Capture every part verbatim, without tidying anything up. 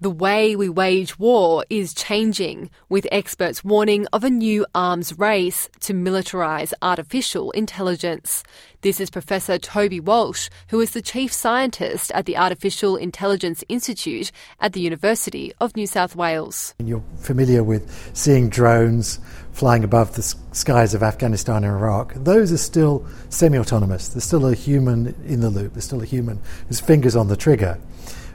The way we wage war is changing, with experts warning of a new arms race to militarise artificial intelligence. This is Professor Toby Walsh, who is the Chief Scientist at the Artificial Intelligence Institute at the University of New South Wales. You're familiar with seeing drones flying above the skies of Afghanistan and Iraq. Those are still semi-autonomous. There's still a human in the loop. There's still a human whose finger's on the trigger.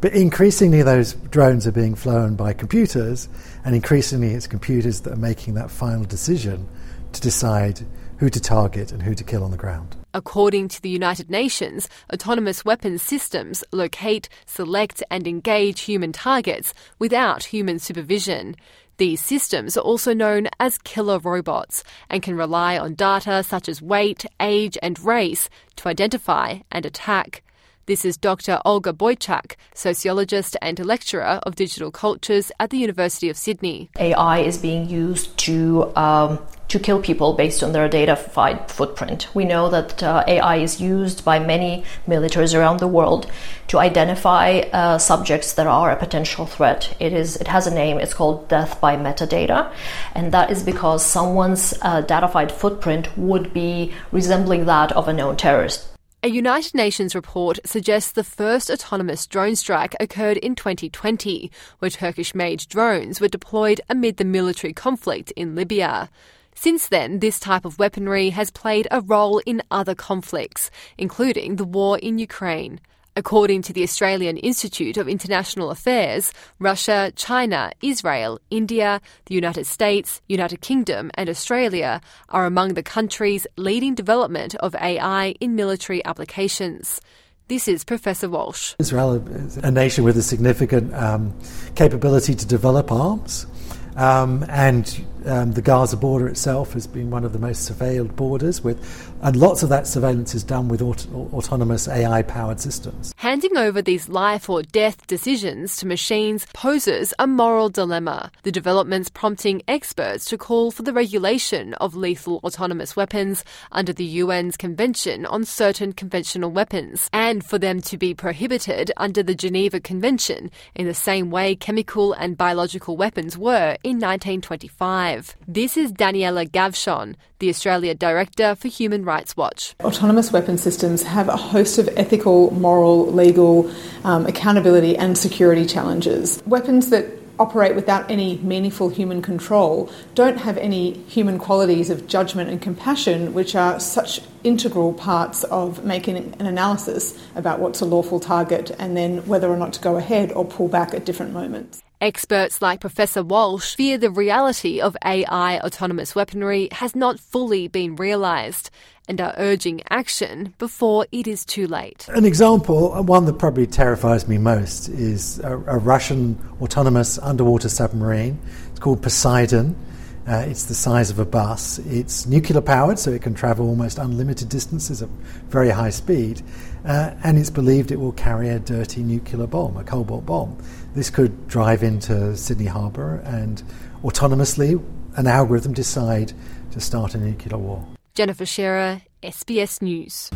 But increasingly those drones are being flown by computers, and increasingly it's computers that are making that final decision to decide who to target and who to kill on the ground. According to the United Nations, autonomous weapons systems locate, select and engage human targets without human supervision. These systems are also known as killer robots and can rely on data such as weight, age and race to identify and attack. This is Doctor Olga Boychak, sociologist and lecturer of digital cultures at the University of Sydney. A I is being used to um, to kill people based on their data footprint. We know that uh, A I is used by many militaries around the world to identify uh, subjects that are a potential threat. It is it has a name. It's called death by metadata, and that is because someone's uh, datafied footprint would be resembling that of a known terrorist. A United Nations report suggests the first autonomous drone strike occurred in twenty twenty, where Turkish-made drones were deployed amid the military conflict in Libya. Since then, this type of weaponry has played a role in other conflicts, including the war in Ukraine. According to the Australian Institute of International Affairs, Russia, China, Israel, India, the United States, United Kingdom and Australia are among the countries leading development of A I in military applications. This is Professor Walsh. Israel is a nation with a significant um, capability to develop arms, um, and um, the Gaza border itself has been one of the most surveilled borders, with and lots of that surveillance is done with aut- autonomous A I-powered systems. Handing over these life or death decisions to machines poses a moral dilemma, the developments prompting experts to call for the regulation of lethal autonomous weapons under the U N's Convention on Certain Conventional Weapons, and for them to be prohibited under the Geneva Convention in the same way chemical and biological weapons were in nineteen twenty-five. This is Daniela Gavshon, the Australia Director for Human Rights Watch. Autonomous weapon systems have a host of ethical, moral, legal, um, accountability and security challenges. Weapons that operate without any meaningful human control don't have any human qualities of judgment and compassion, which are such integral parts of making an analysis about what's a lawful target and then whether or not to go ahead or pull back at different moments. Experts like Professor Walsh fear the reality of A I autonomous weaponry has not fully been realised and are urging action before it is too late. An example, one that probably terrifies me most, is a, a Russian autonomous underwater submarine. It's called Poseidon. Uh, it's the size of a bus. It's nuclear powered, so it can travel almost unlimited distances at very high speed, uh, and it's believed it will carry a dirty nuclear bomb, a cobalt bomb. This could drive into Sydney Harbour and autonomously an algorithm decide to start a nuclear war. Jennifer Scherer, S B S News.